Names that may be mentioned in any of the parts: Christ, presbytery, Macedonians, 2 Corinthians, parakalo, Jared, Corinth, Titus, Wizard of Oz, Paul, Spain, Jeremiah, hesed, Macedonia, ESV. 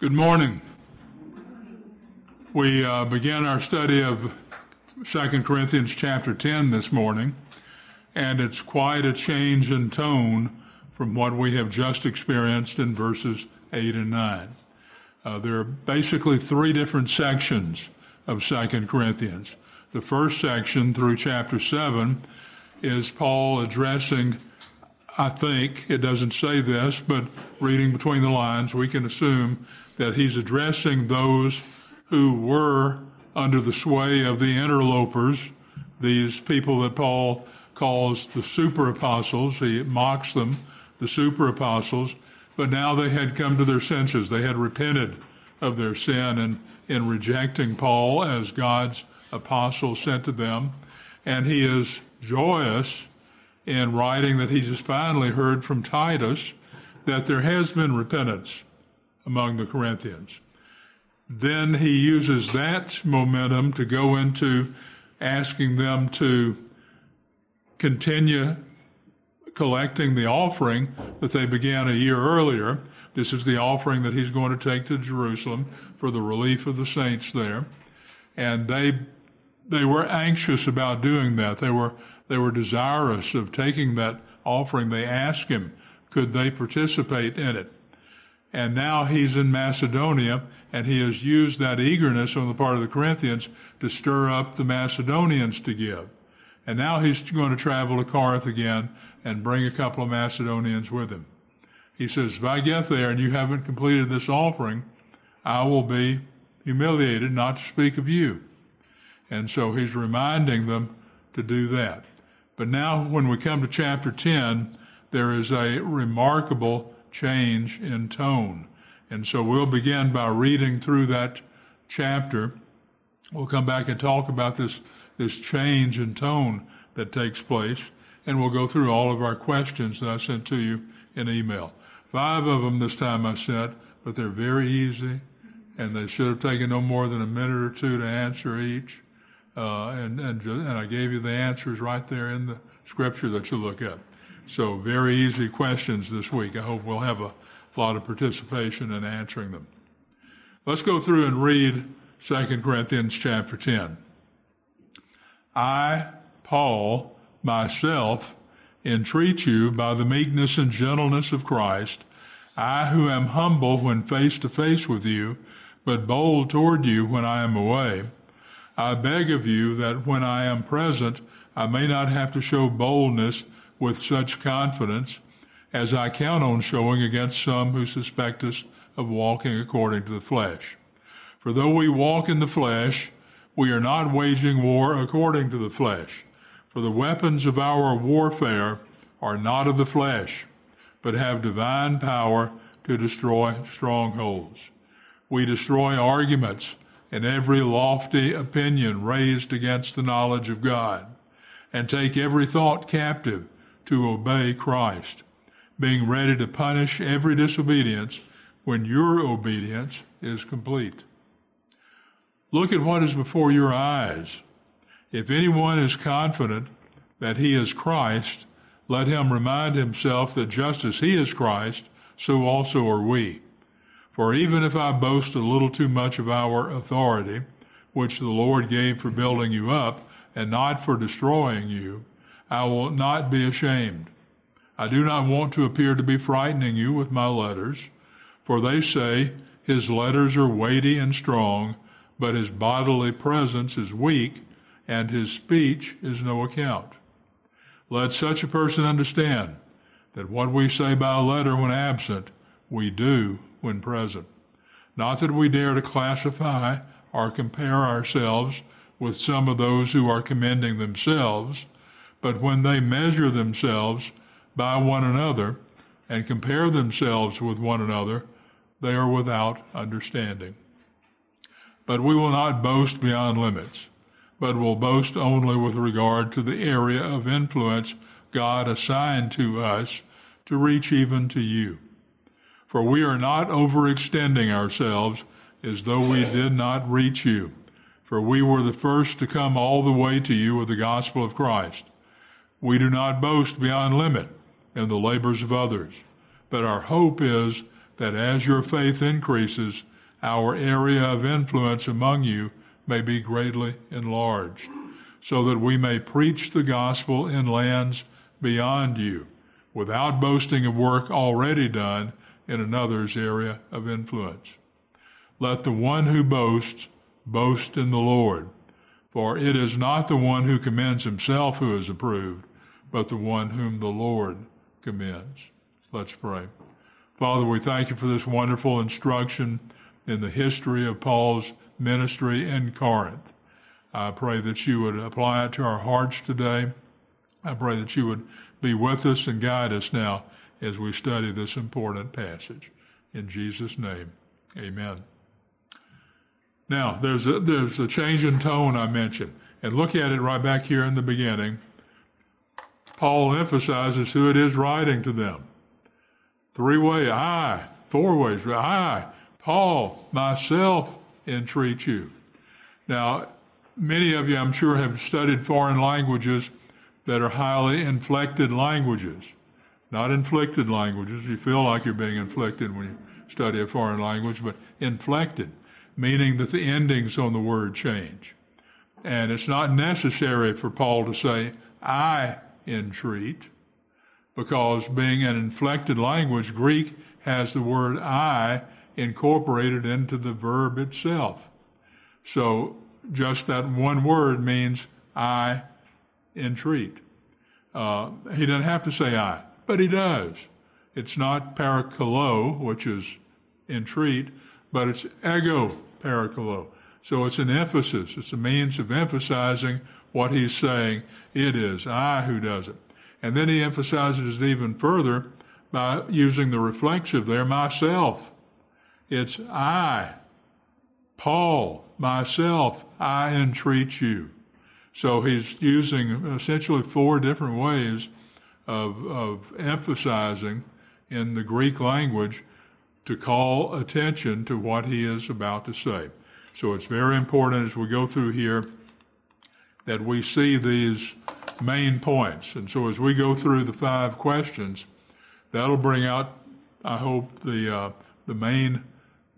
Good morning. We began our study of 2 Corinthians chapter 10 this morning, and it's quite a change in tone from what we have just experienced in verses 8 and 9. There are basically three different sections of 2 Corinthians. The first section through chapter 7 is Paul addressing, I think, it doesn't say this, but reading between the lines, we can assume that he's addressing those who were under the sway of the interlopers, these people that Paul calls the super apostles. He mocks them, the super apostles, but now they had come to their senses. They had repented of their sin and in rejecting Paul as God's apostle sent to them. And he is joyous in writing that he just finally heard from Titus that there has been repentance among the Corinthians. Then he uses that momentum to go into asking them to continue collecting the offering that they began a year earlier. This is the offering that he's going to take to Jerusalem for the relief of the saints there. And they were anxious about doing that. They were desirous of taking that offering. They asked him, could they participate in it? And now he's in Macedonia, and he has used that eagerness on the part of the Corinthians to stir up the Macedonians to give. And now he's going to travel to Corinth again and bring a couple of Macedonians with him. He says, if I get there and you haven't completed this offering, I will be humiliated, not to speak of you. And so he's reminding them to do that. But now when we come to chapter 10, there is a remarkable change in tone. And so we'll begin by reading through that chapter. We'll come back and talk about this change in tone that takes place, and we'll go through all of our questions that I sent to you in email. 5 of them this time I sent, but they're very easy, and they should have taken no more than a minute or two to answer each. And I gave you the answers right there in the scripture that you look at. So very easy questions this week. I hope we'll have a lot of participation in answering them. Let's go through and read 2 Corinthians chapter 10. I, Paul, myself, entreat you by the meekness and gentleness of Christ, I who am humble when face to face with you, but bold toward you when I am away. I beg of you that when I am present, I may not have to show boldness with such confidence as I count on showing against some who suspect us of walking according to the flesh. For though we walk in the flesh, we are not waging war according to the flesh. For the weapons of our warfare are not of the flesh, but have divine power to destroy strongholds. We destroy arguments and every lofty opinion raised against the knowledge of God, and take every thought captive to obey Christ, being ready to punish every disobedience when your obedience is complete. Look at what is before your eyes. If anyone is confident that he is Christ, let him remind himself that just as he is Christ, so also are we. For even if I boast a little too much of our authority, which the Lord gave for building you up and not for destroying you, I will not be ashamed. I do not want to appear to be frightening you with my letters, for they say, his letters are weighty and strong, but his bodily presence is weak, and his speech is no account. Let such a person understand that what we say by letter when absent, we do when present. Not that we dare to classify or compare ourselves with some of those who are commending themselves, but when they measure themselves by one another and compare themselves with one another, they are without understanding. But we will not boast beyond limits, but will boast only with regard to the area of influence God assigned to us to reach even to you. For we are not overextending ourselves as though we did not reach you, for we were the first to come all the way to you with the gospel of Christ. We do not boast beyond limit in the labors of others, but our hope is that as your faith increases, our area of influence among you may be greatly enlarged, so that we may preach the gospel in lands beyond you, without boasting of work already done in another's area of influence. Let the one who boasts, boast in the Lord, for it is not the one who commends himself who is approved, but the one whom the Lord commends. Let's pray. Father, we thank you for this wonderful instruction in the history of Paul's ministry in Corinth. I pray that you would apply it to our hearts today. I pray that you would be with us and guide us now as we study this important passage. In Jesus' name, amen. Now, there's a change in tone I mentioned. And look at it right back here in the beginning. Paul emphasizes who it is writing to them. Three-way, I. Four-ways, I, Paul, myself, entreat you. Now, many of you, I'm sure, have studied foreign languages that are highly inflected languages. Not inflicted languages. You feel like you're being inflected when you study a foreign language, but inflected, meaning that the endings on the word change. And it's not necessary for Paul to say, I entreat, because being an inflected language, Greek has the word I incorporated into the verb itself. So just that one word means I entreat. He doesn't have to say I, but he does. It's not parakalo, which is entreat, but it's ego parakalo. So it's an emphasis. It's a means of emphasizing what he's saying. It is I who does it. And then he emphasizes it even further by using the reflexive there, myself. It's I, Paul, myself, I entreat you. So he's using essentially four different ways of emphasizing in the Greek language to call attention to what he is about to say. So it's very important as we go through here that we see these main points. And so as we go through the five questions, that'll bring out, I hope, the main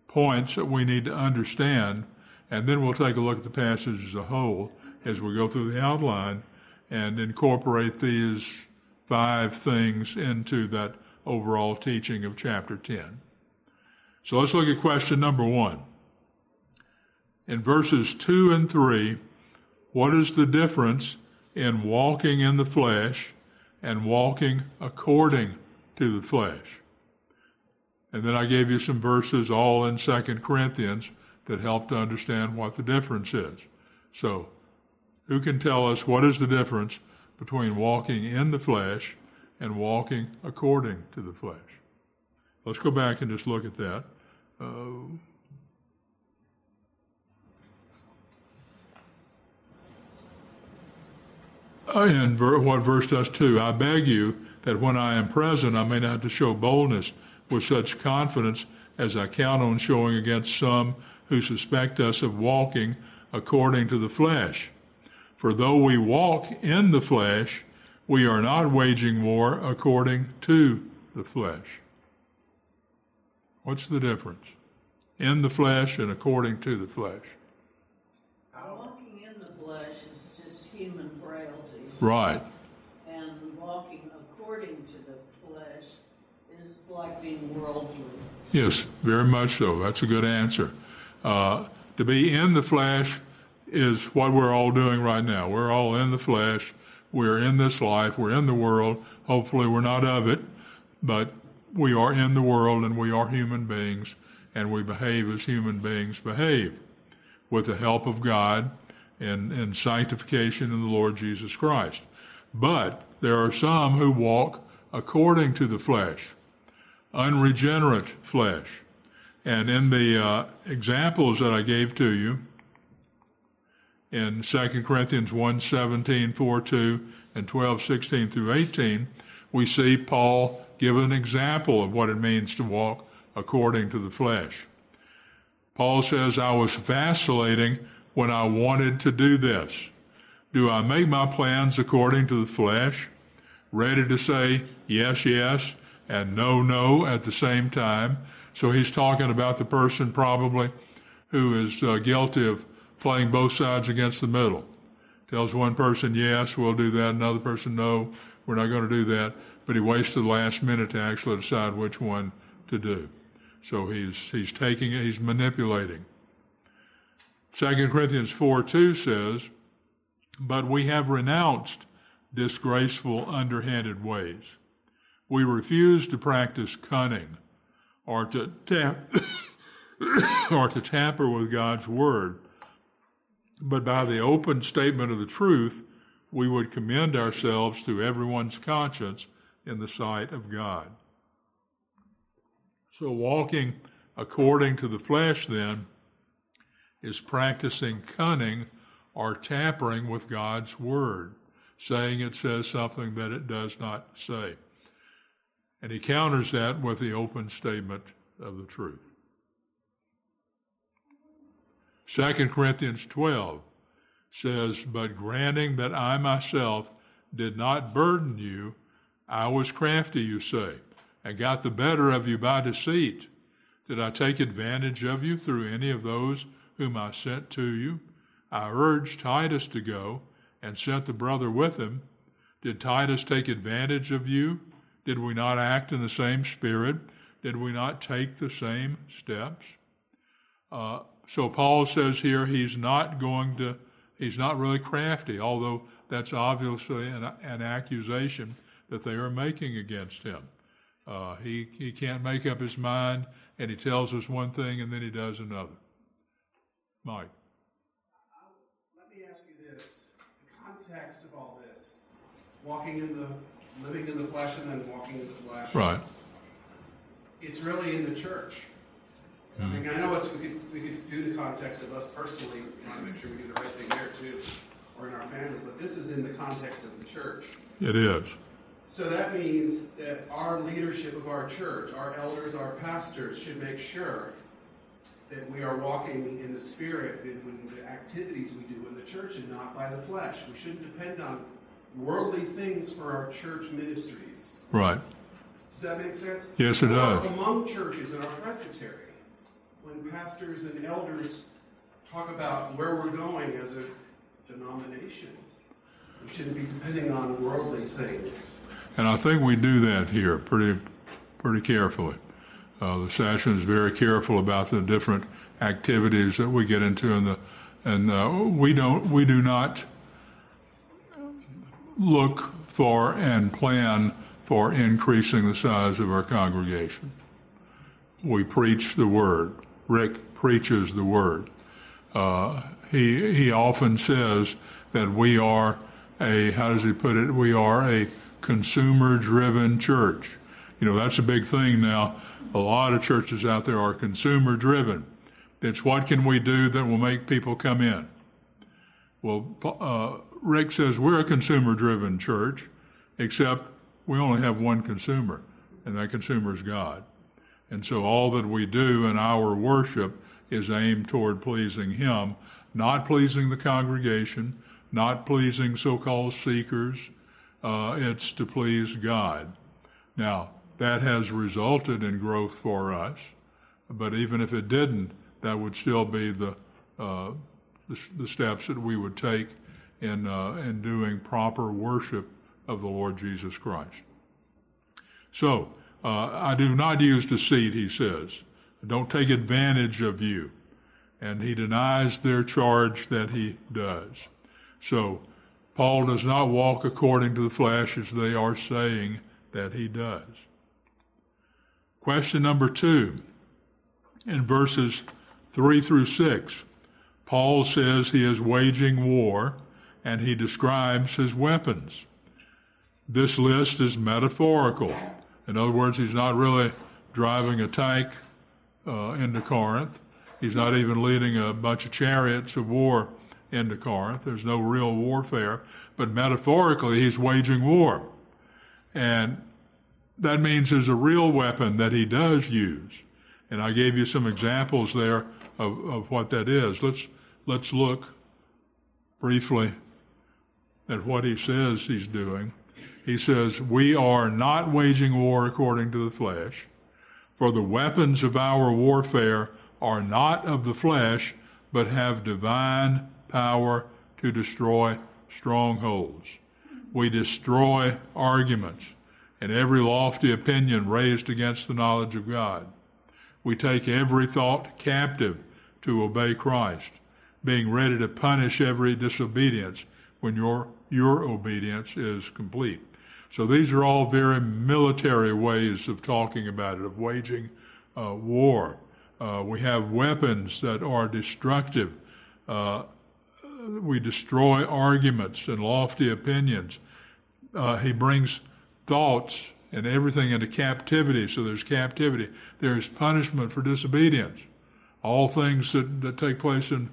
points that we need to understand. And then we'll take a look at the passage as a whole as we go through the outline and incorporate these five things into that overall teaching of chapter 10. So let's look at question number 1. In verses 2 and 3, what is the difference in walking in the flesh and walking according to the flesh? And then I gave you some verses all in 2 Corinthians that help to understand what the difference is. So, who can tell us what is the difference between walking in the flesh and walking according to the flesh? Let's go back and just look at that. What verse does 2? I beg you that when I am present, I may not have to show boldness with such confidence as I count on showing against some who suspect us of walking according to the flesh. For though we walk in the flesh, we are not waging war according to the flesh. What's the difference? In the flesh and according to the flesh. Walking in the flesh is just human frailty. Right. And walking according to the flesh is like being worldly. Yes, very much so. That's a good answer. To be in the flesh is what we're all doing right now. We're all in the flesh. We're in this life. We're in the world. Hopefully we're not of it, but we are in the world and we are human beings and we behave as human beings behave with the help of God and sanctification in the Lord Jesus Christ. But there are some who walk according to the flesh, unregenerate flesh. And in the examples that I gave to you, in 2 Corinthians 1, 17, 4, 2, and 12, 16 through 18, we see Paul give an example of what it means to walk according to the flesh. Paul says, I was vacillating when I wanted to do this. Do I make my plans according to the flesh, ready to say yes, yes, and no, no at the same time, So he's talking about the person probably who is guilty of playing both sides against the middle. Tells one person, yes, we'll do that. Another person, no, we're not going to do that. But he waits to the last minute to actually decide which one to do. So he's taking it, he's manipulating. 2 Corinthians 4:2 says, but we have renounced disgraceful, underhanded ways. We refuse to practice cunning or to tamper with God's word. But by the open statement of the truth, we would commend ourselves to everyone's conscience in the sight of God. So walking according to the flesh, then, is practicing cunning or tampering with God's word, saying it says something that it does not say. And he counters that with the open statement of the truth. 2 Corinthians 12 says, but granting that I myself did not burden you, I was crafty, you say, and got the better of you by deceit. Did I take advantage of you through any of those whom I sent to you? I urged Titus to go and sent the brother with him. Did Titus take advantage of you? Did we not act in the same spirit? Did we not take the same steps? So Paul says here he's not really crafty, although that's obviously an accusation that they are making against him. He can't make up his mind, and he tells us one thing and then he does another. Mike. Let me ask you this. The context of all this, living in the flesh and then walking in the flesh. Right. It's really in the church. I mean, I know we could do the context of us personally. We want to make sure we do the right thing there, too, or in our family. But this is in the context of the church. It is. So that means that our leadership of our church, our elders, our pastors, should make sure that we are walking in the Spirit in the activities we do in the church and not by the flesh. We shouldn't depend on worldly things for our church ministries. Right. Does that make sense? Yes, it does. Among churches in our presbytery, when pastors and elders talk about where we're going as a denomination, we shouldn't be depending on worldly things. And I think we do that here pretty carefully. The session is very careful about the different activities that we get into, we do not look for and plan for increasing the size of our congregation. We preach the word. Rick preaches the word. He often says that we are how does he put it? We are a consumer-driven church. You know, that's a big thing now. A lot of churches out there are consumer-driven. It's what can we do that will make people come in? Well, Rick says we're a consumer-driven church, except we only have one consumer, and that consumer is God. And so all that we do in our worship is aimed toward pleasing him, not pleasing the congregation, not pleasing so-called seekers. It's to please God. Now, that has resulted in growth for us, but even if it didn't, that would still be the steps that we would take in doing proper worship of the Lord Jesus Christ. So, I do not use deceit, he says. Don't take advantage of you. And he denies their charge that he does. So Paul does not walk according to the flesh as they are saying that he does. Question number 2. In verses 3-6, Paul says he is waging war and he describes his weapons. This list is metaphorical. In other words, he's not really driving a tank into Corinth. He's not even leading a bunch of chariots of war into Corinth. There's no real warfare. But metaphorically, he's waging war. And that means there's a real weapon that he does use. And I gave you some examples there of what that is. Let's look briefly at what he says he's doing. He says, we are not waging war according to the flesh, For the weapons of our warfare are not of the flesh, but have divine power to destroy strongholds. We destroy arguments and every lofty opinion raised against the knowledge of God. We take every thought captive to obey Christ, being ready to punish every disobedience when your obedience is complete. So these are all very military ways of talking about it, of waging war. We have weapons that are destructive. We destroy arguments and lofty opinions. He brings thoughts and everything into captivity, so there's captivity. There is punishment for disobedience, all things that take place in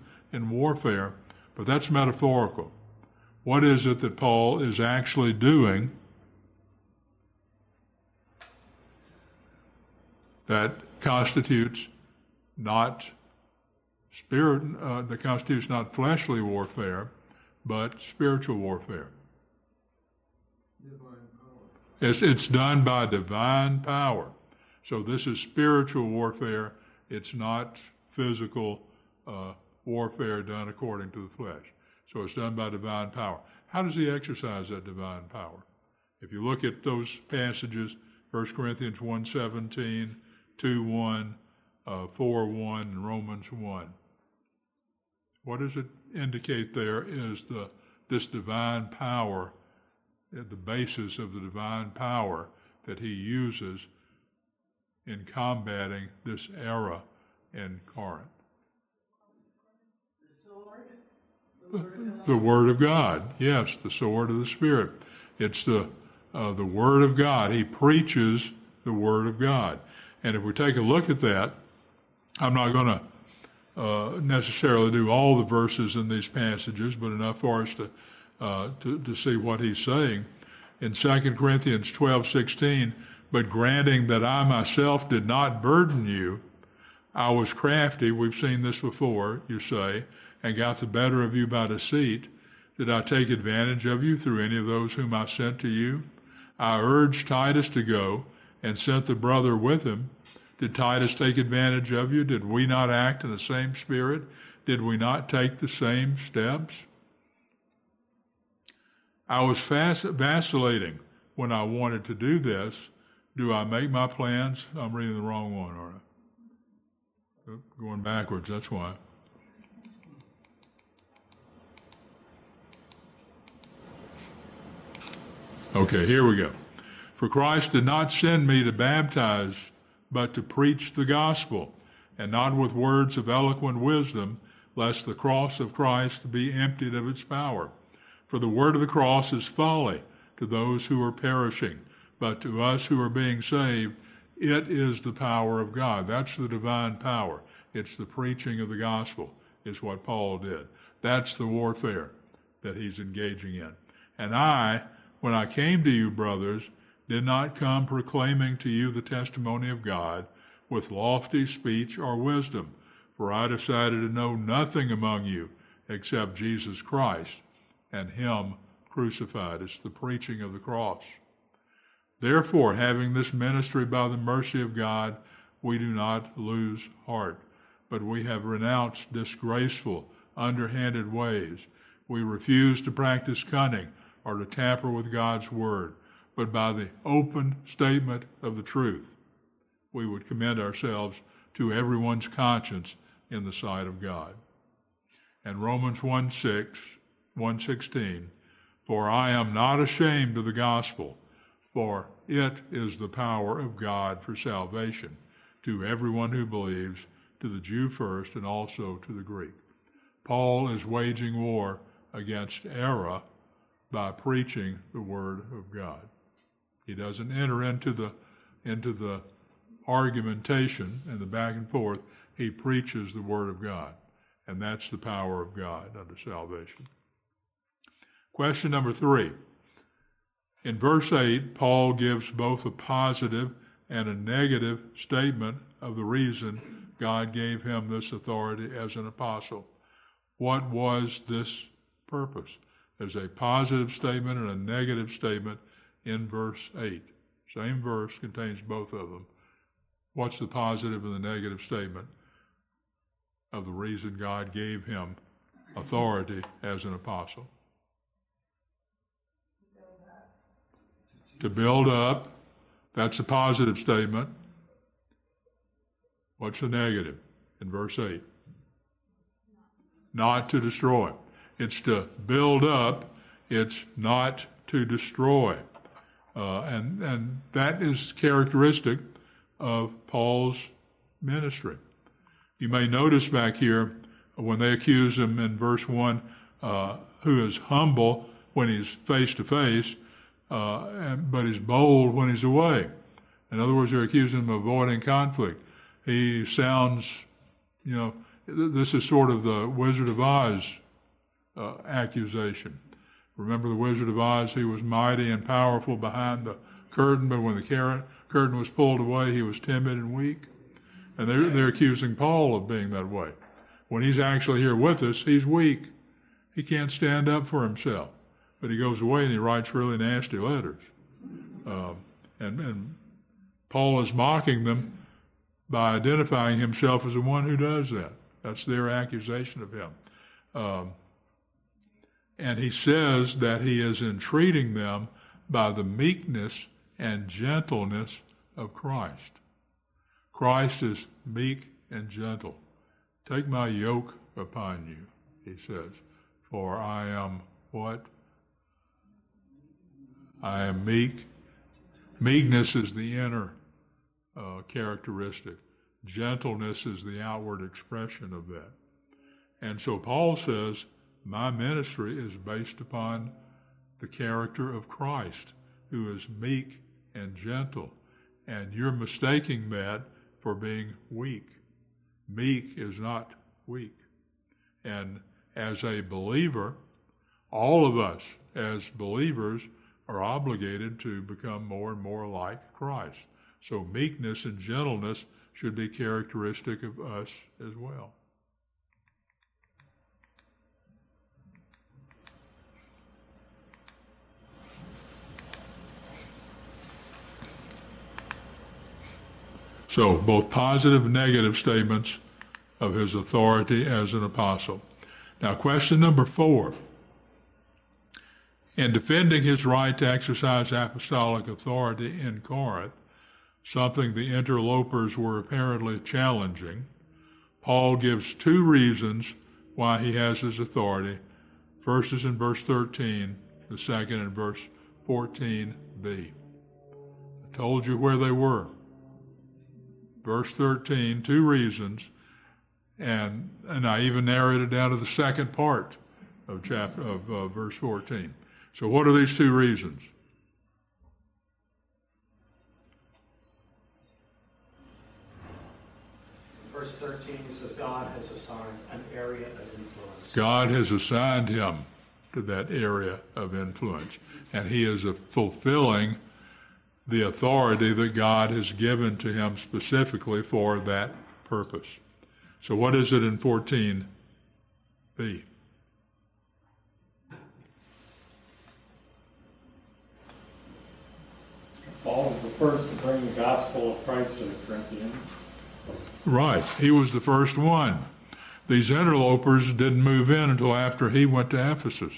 warfare, but that's metaphorical. What is it that Paul is actually doing that constitutes not spirit, that constitutes not fleshly warfare, but spiritual warfare? Divine power. It's done by divine power. So this is spiritual warfare. It's not physical warfare done according to the flesh. So it's done by divine power. How does he exercise that divine power? If you look at those passages, 1 Corinthians 1:17, 2:1, 4:1, and Romans 1. What does it indicate there is this divine power, the basis of the divine power that he uses in combating this era in Corinth? The Word of God. Yes, the sword of the Spirit. It's the Word of God. He preaches the Word of God. And if we take a look at that, I'm not going to necessarily do all the verses in these passages, but enough for us to see what he's saying. In 2 Corinthians 12:16, but granting that I myself did not burden you, I was crafty, we've seen this before, you say, and got the better of you by deceit. Did I take advantage of you through any of those whom I sent to you? I urged Titus to go and sent the brother with him. Did Titus take advantage of you? Did we not act in the same spirit? Did we not take the same steps? I was vacillating when I wanted to do this. Do I make my plans? I'm reading the wrong one, aren't I? Going backwards, that's why. Okay, here we go. For Christ did not send me to baptize, but to preach the gospel, and not with words of eloquent wisdom, lest the cross of Christ be emptied of its power. For the word of the cross is folly to those who are perishing, but to us who are being saved, it is the power of God. That's the divine power. It's the preaching of the gospel, is what Paul did. That's the warfare that he's engaging in. And I, when I came to you, brothers, did not come proclaiming to you the testimony of God with lofty speech or wisdom, for I decided to know nothing among you except Jesus Christ and him crucified. It's the preaching of the cross. Therefore, having this ministry by the mercy of God, we do not lose heart, but we have renounced disgraceful, underhanded ways. We refuse to practice cunning or to tamper with God's word, but by the open statement of the truth, we would commend ourselves to everyone's conscience in the sight of God. And Romans 1:16, for I am not ashamed of the gospel, for it is the power of God for salvation to everyone who believes, to the Jew first and also to the Greek. Paul is waging war against error by preaching the word of God. He doesn't enter into the argumentation and the back and forth. He preaches the word of God, and that's the power of God unto salvation. Question number 3. In verse 8, Paul gives both a positive and a negative statement of the reason God gave him this authority as an apostle. What was this purpose? There's a positive statement and a negative statement in verse 8. Same verse contains both of them. What's the positive and the negative statement of the reason God gave him authority as an apostle? To build up. That's a positive statement. What's the negative in verse 8? Not to destroy. It's to build up. It's not to destroy. And that is characteristic of Paul's ministry. You may notice back here when they accuse him in verse 1, who is humble when he's face to face, but he's bold when he's away. In other words, they're accusing him of avoiding conflict. He sounds, this is sort of the Wizard of Oz accusation. Remember the Wizard of Oz? He was mighty and powerful behind the curtain, but when the curtain was pulled away, he was timid and weak. And they're accusing Paul of being that way. When he's actually here with us, he's weak. He can't stand up for himself. But he goes away and he writes really nasty letters. And Paul is mocking them by identifying himself as the one who does that. That's their accusation of him. And he says that he is entreating them by the meekness and gentleness of Christ. Christ is meek and gentle. Take my yoke upon you, he says, for I am what? I am meek. Meekness is the inner characteristic. Gentleness is the outward expression of that. And so Paul says, my ministry is based upon the character of Christ, who is meek and gentle. And you're mistaking that for being weak. Meek is not weak. And as a believer, all of us as believers are obligated to become more and more like Christ. So meekness and gentleness should be characteristic of us as well. So both positive and negative statements of his authority as an apostle. Now, question number 4. In defending his right to exercise apostolic authority in Corinth, something the interlopers were apparently challenging, Paul gives 2 reasons why he has his authority. First is in verse 13, the second in verse 14b. I told you where they were. Verse 13, 2 reasons, and I even narrated down to the second part of verse 14. So what are these 2 reasons? Verse 13 says God has assigned an area of influence. God has assigned him to that area of influence. And he is fulfilling the authority that God has given to him specifically for that purpose. So what is it in 14b? Paul was the first to bring the gospel of Christ to the Corinthians. Right. He was the first one. These interlopers didn't move in until after he went to Ephesus.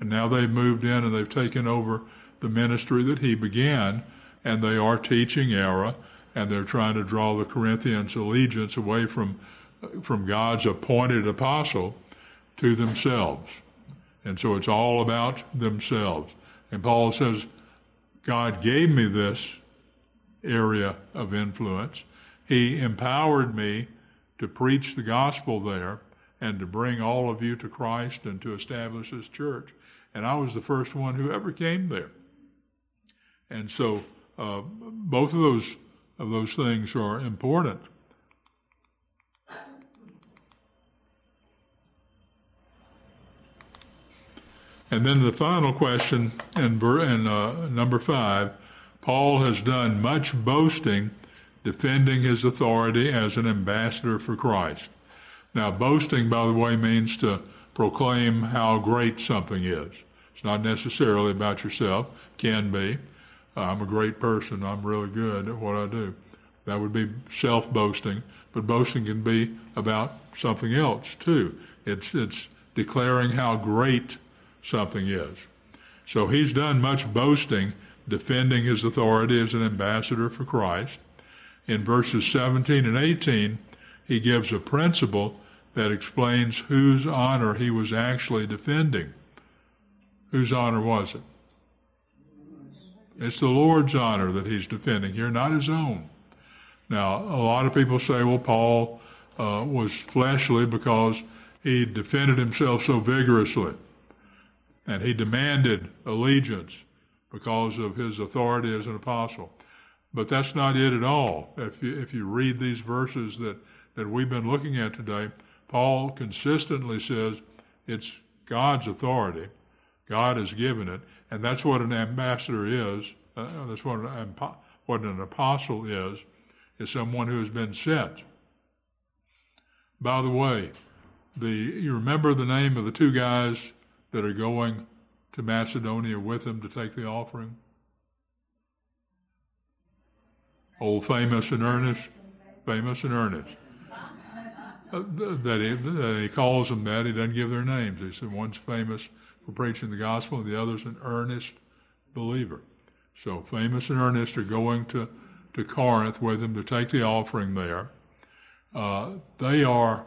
And now they've moved in and they've taken over the ministry that he began, and they are teaching error, and they're trying to draw the Corinthians' allegiance away from God's appointed apostle to themselves. And so it's all about themselves. And Paul says, God gave me this area of influence. He empowered me to preach the gospel there and to bring all of you to Christ and to establish his church. And I was the first one who ever came there. And so both of those things are important. And then the final question in number 5, Paul has done much boasting defending his authority as an ambassador for Christ. Now, boasting, by the way, means to proclaim how great something is. It's not necessarily about yourself. Can be. I'm a great person. I'm really good at what I do. That would be self-boasting, but boasting can be about something else too. It's declaring how great something is. So he's done much boasting, defending his authority as an ambassador for Christ. In verses 17 and 18, he gives a principle that explains whose honor he was actually defending. Whose honor was it? It's the Lord's honor that he's defending here, not his own. Now, a lot of people say, well, Paul was fleshly because he defended himself so vigorously, and he demanded allegiance because of his authority as an apostle. But that's not it at all. If you read these verses that we've been looking at today, Paul consistently says it's God's authority. God has given it, and that's what an ambassador is. That's what an apostle is someone who has been sent. By the way, you remember the name of the two guys that are going to Macedonia with him to take the offering? Old Famous and Ernest. Famous and Ernest. That he calls them that. He doesn't give their names. He said one's famous for preaching the gospel, and the other's an earnest believer. So Famous and Earnest are going to Corinth with him to take the offering there. They are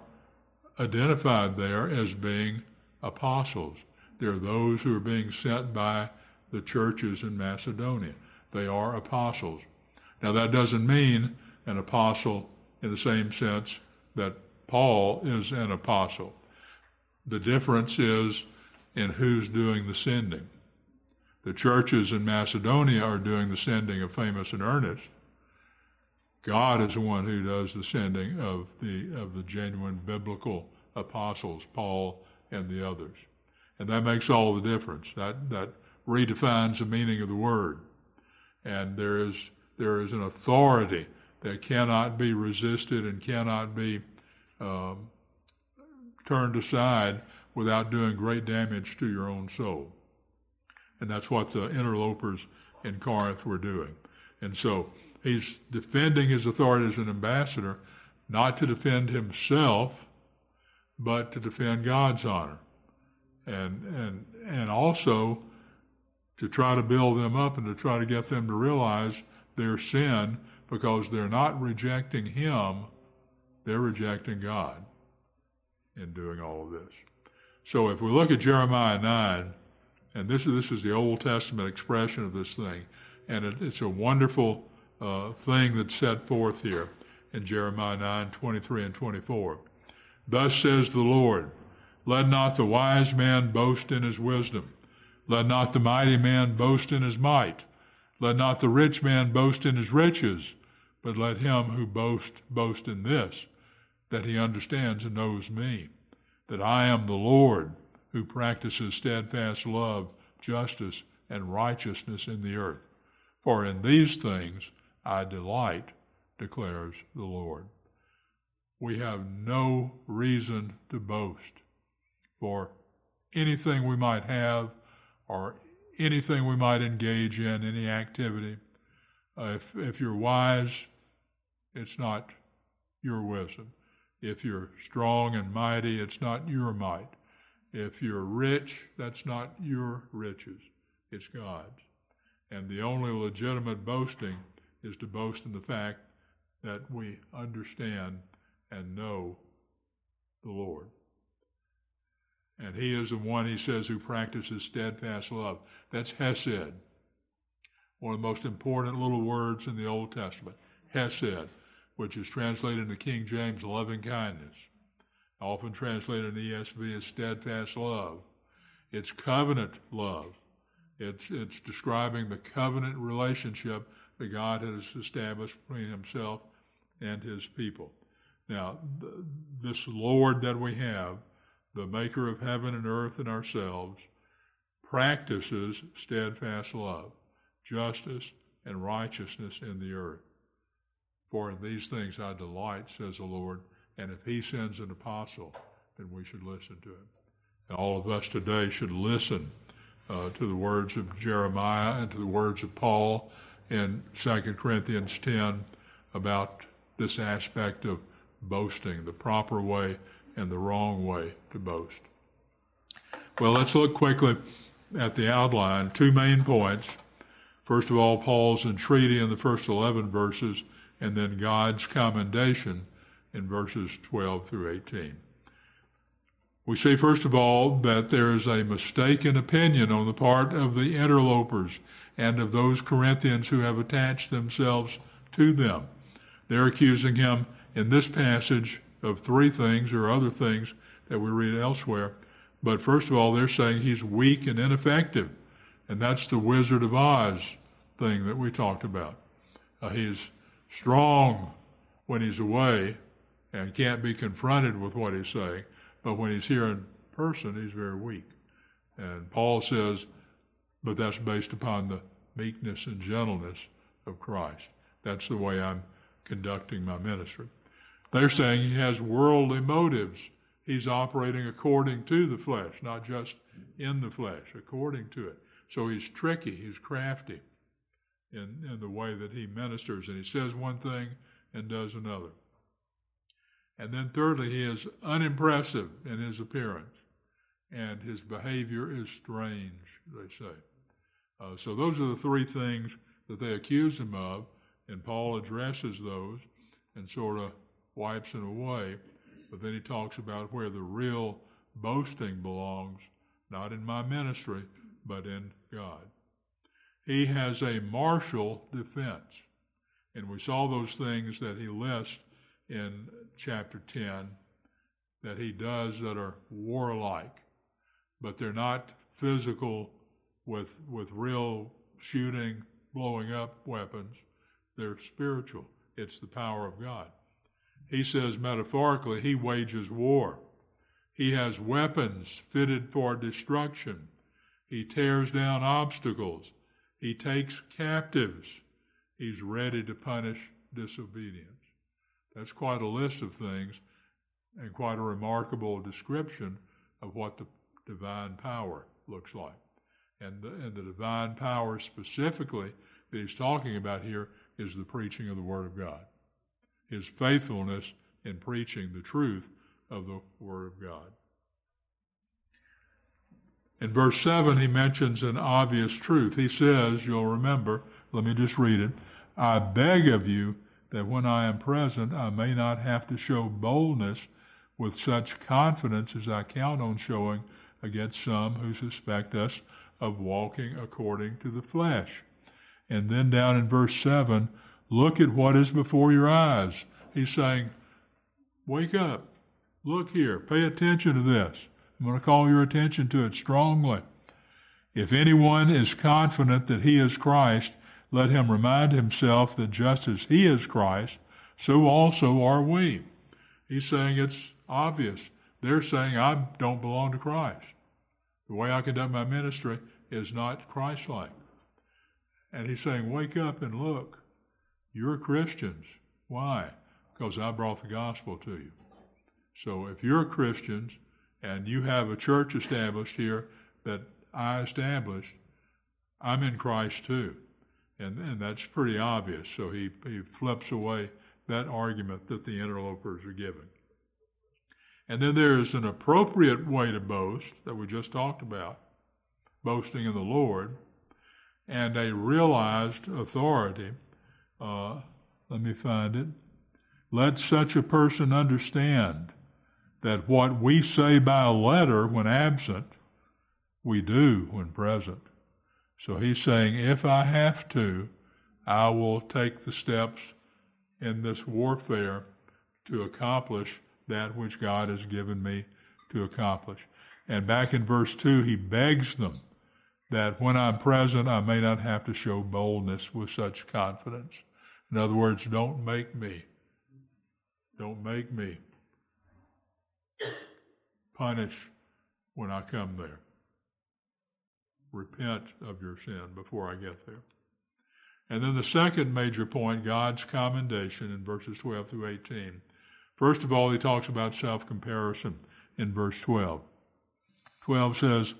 identified there as being apostles. They're those who are being sent by the churches in Macedonia. They are apostles. Now, that doesn't mean an apostle in the same sense that Paul is an apostle. The difference is in who's doing the sending. The churches in Macedonia are doing the sending of Famous and Earnest. God is the one who does the sending of the genuine biblical apostles, Paul and the others. And that makes all the difference. That redefines the meaning of the word. And there is an authority that cannot be resisted and cannot be turned aside without doing great damage to your own soul. And that's what the interlopers in Corinth were doing. And so he's defending his authority as an ambassador, not to defend himself, but to defend God's honor. And also to try to build them up and to try to get them to realize their sin, because they're not rejecting him, they're rejecting God in doing all of this. So if we look at Jeremiah 9, and this is the Old Testament expression of this thing, and it's a wonderful thing that's set forth here in Jeremiah 9, 23 and 24. Thus says the Lord, let not the wise man boast in his wisdom. Let not the mighty man boast in his might. Let not the rich man boast in his riches, but let him who boasts boast in this, that he understands and knows me, that I am the Lord who practices steadfast love, justice, and righteousness in the earth. For in these things I delight, declares the Lord. We have no reason to boast for anything we might have or anything we might engage in, any activity. If you're wise, it's not your wisdom. If you're strong and mighty, it's not your might. If you're rich, that's not your riches. It's God's. And the only legitimate boasting is to boast in the fact that we understand and know the Lord. And he is the one, he says, who practices steadfast love. That's hesed, one of the most important little words in the Old Testament, hesed, which is translated in the King James, loving kindness, often translated in the ESV as steadfast love. It's covenant love. It's describing the covenant relationship that God has established between himself and his people. Now, this Lord that we have, the maker of heaven and earth and ourselves, practices steadfast love, justice, and righteousness in the earth. For in these things I delight, says the Lord, and if he sends an apostle, then we should listen to him. And all of us today should listen to the words of Jeremiah and to the words of Paul in 2 Corinthians 10, about this aspect of boasting, the proper way and the wrong way to boast. Well, let's look quickly at the outline. Two main points. First of all, Paul's entreaty in the first 11 verses, and then God's commendation in verses 12 through 18. We see, first of all, that there is a mistaken opinion on the part of the interlopers and of those Corinthians who have attached themselves to them. They're accusing him in this passage of three things or other things that we read elsewhere. But first of all, they're saying he's weak and ineffective. And that's the Wizard of Oz thing that we talked about. He's strong when he's away and can't be confronted with what he's saying. But when he's here in person, he's very weak. And Paul says, but that's based upon the meekness and gentleness of Christ. That's the way I'm conducting my ministry. They're saying he has worldly motives. He's operating according to the flesh, not just in the flesh, according to it. So he's tricky, he's crafty in the way that he ministers. And he says one thing and does another. And then thirdly, he is unimpressive in his appearance, and his behavior is strange, they say. So those are the three things that they accuse him of, and Paul addresses those and sort of wipes it away. But then he talks about where the real boasting belongs, not in my ministry, but in God. He has a martial defense, and we saw those things that he lists in chapter 10 that he does that are warlike, but they're not physical with real shooting, blowing up weapons. They're spiritual. It's the power of God. He says metaphorically, he wages war. He has weapons fitted for destruction. He tears down obstacles. He takes captives. He's ready to punish disobedience. That's quite a list of things and quite a remarkable description of what the divine power looks like. And the divine power specifically that he's talking about here is the preaching of the Word of God, his faithfulness in preaching the truth of the Word of God. In verse 7, he mentions an obvious truth. He says, you'll remember, let me just read it, I beg of you, that when I am present, I may not have to show boldness with such confidence as I count on showing against some who suspect us of walking according to the flesh. And then down in verse 7, look at what is before your eyes. He's saying, wake up, look here, pay attention to this. I'm going to call your attention to it strongly. If anyone is confident that he is Christ, let him remind himself that just as he is Christ, so also are we. He's saying it's obvious. They're saying, I don't belong to Christ. The way I conduct my ministry is not Christ-like. And he's saying, wake up and look. You're Christians. Why? Because I brought the gospel to you. So if you're Christians and you have a church established here that I established, I'm in Christ too. And that's pretty obvious. So he flips away that argument that the interlopers are giving. And then there is an appropriate way to boast that we just talked about, boasting in the Lord, and a realized authority. Let me find it. Let such a person understand that what we say by letter when absent, we do when present. So he's saying, if I have to, I will take the steps in this warfare to accomplish that which God has given me to accomplish. And back in verse 2, he begs them that when I'm present, I may not have to show boldness with such confidence. In other words, don't make me punish when I come there. Repent of your sin before I get there. And then the second major point, God's commendation in verses 12 through 18. First of all, he talks about self-comparison in verse 12. 12 says,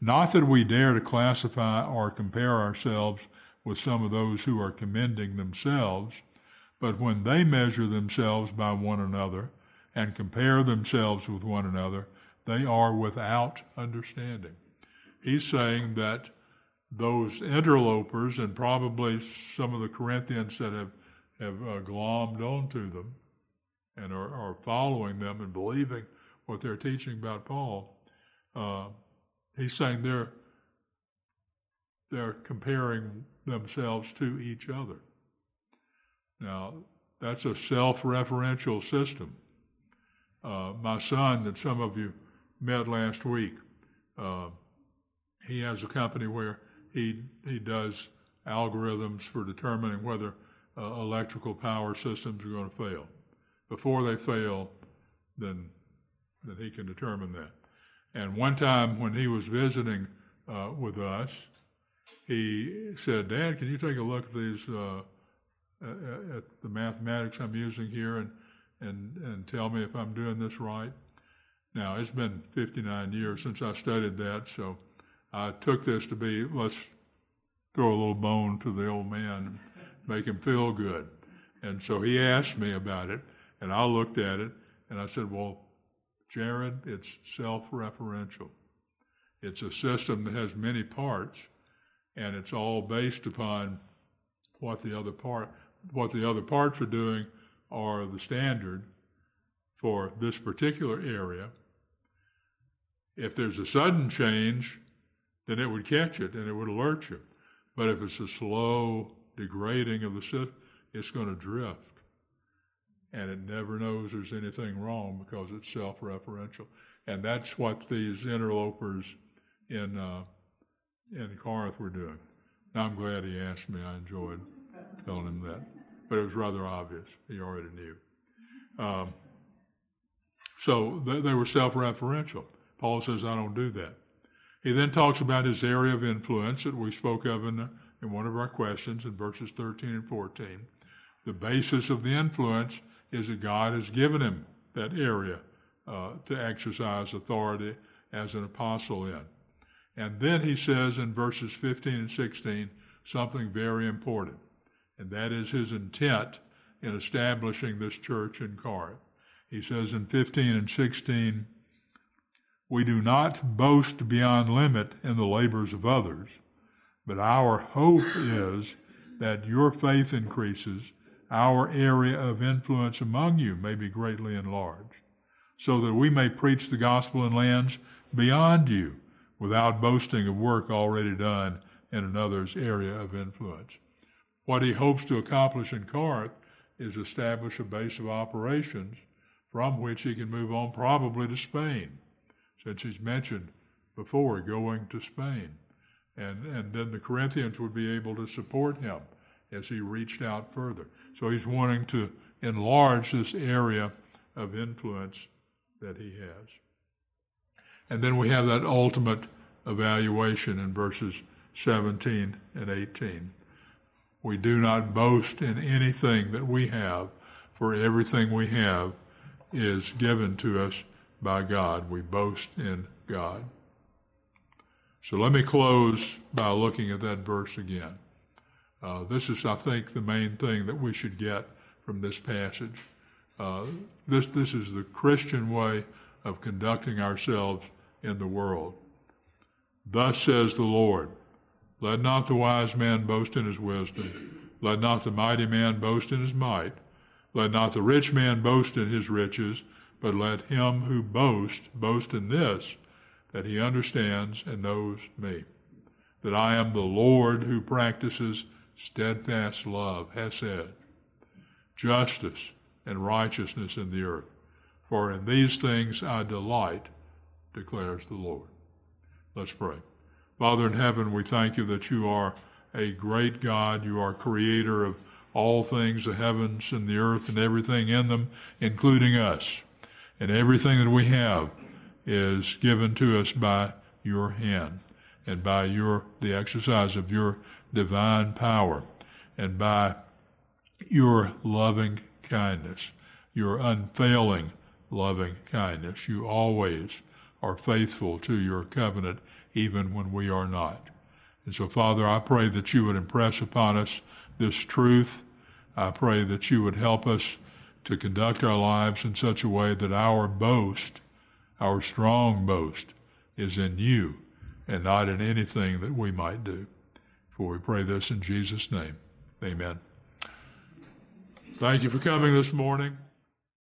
not that we dare to classify or compare ourselves with some of those who are commending themselves, But when they measure themselves by one another and compare themselves with one another, they are without understanding. He's saying that those interlopers, and probably some of the Corinthians that have glommed onto them and are following them and believing what they're teaching about Paul, he's saying they're comparing themselves to each other. Now, that's a self-referential system. My son that some of you met last week, he has a company where he does algorithms for determining whether electrical power systems are going to fail. Before they fail, then he can determine that. And one time when he was visiting with us, he said, "Dad, can you take a look at these at the mathematics I'm using here and tell me if I'm doing this right?" Now, it's been 59 years since I studied that, so I took this to be, let's throw a little bone to the old man, make him feel good. And so he asked me about it, and I looked at it, and I said, "Well, Jared, it's self-referential. It's a system that has many parts, and it's all based upon what the other parts are doing are the standard for this particular area. If there's a sudden change, then it would catch it and it would alert you. But if it's a slow degrading of the system, it's going to drift. And it never knows there's anything wrong because it's self-referential." And that's what these interlopers in Corinth were doing. Now, I'm glad he asked me. I enjoyed telling him that. But it was rather obvious. He already knew. So they were self-referential. Paul says, "I don't do that." He then talks about his area of influence that we spoke of in one of our questions in verses 13 and 14. The basis of the influence is that God has given him that area to exercise authority as an apostle in. And then he says in verses 15 and 16 something very important, and that is his intent in establishing this church in Corinth. He says in 15 and 16, "We do not boast beyond limit in the labors of others, but our hope is that your faith increases, our area of influence among you may be greatly enlarged, so that we may preach the gospel in lands beyond you, without boasting of work already done in another's area of influence." What he hopes to accomplish in Corinth is establish a base of operations from which he can move on probably to Spain, since he's mentioned before going to Spain. And then the Corinthians would be able to support him as he reached out further. So he's wanting to enlarge this area of influence that he has. And then we have that ultimate evaluation in verses 17 and 18. "We do not boast in anything that we have, for everything we have is given to us by God." We boast in God. So let me close by looking at that verse again. This is, I think, the main thing that we should get from this passage. This is the Christian way of conducting ourselves in the world. "Thus says the Lord, let not the wise man boast in his wisdom, let not the mighty man boast in his might, let not the rich man boast in his riches, but let him who boasts boast in this, that he understands and knows me, that I am the Lord who practices steadfast love," hesed, "justice and righteousness in the earth. For in these things I delight, declares the Lord." Let's pray. Father in heaven, we thank you that you are a great God. You are creator of all things, the heavens and the earth and everything in them, including us. And everything that we have is given to us by your hand and by the exercise of your divine power and by your loving kindness, your unfailing loving kindness. You always are faithful to your covenant, even when we are not. And so, Father, I pray that you would impress upon us this truth I pray that you would help us to conduct our lives in such a way that our boast, our strong boast, is in you and not in anything that we might do. For we pray this in Jesus' name. Amen. Thank you for coming this morning.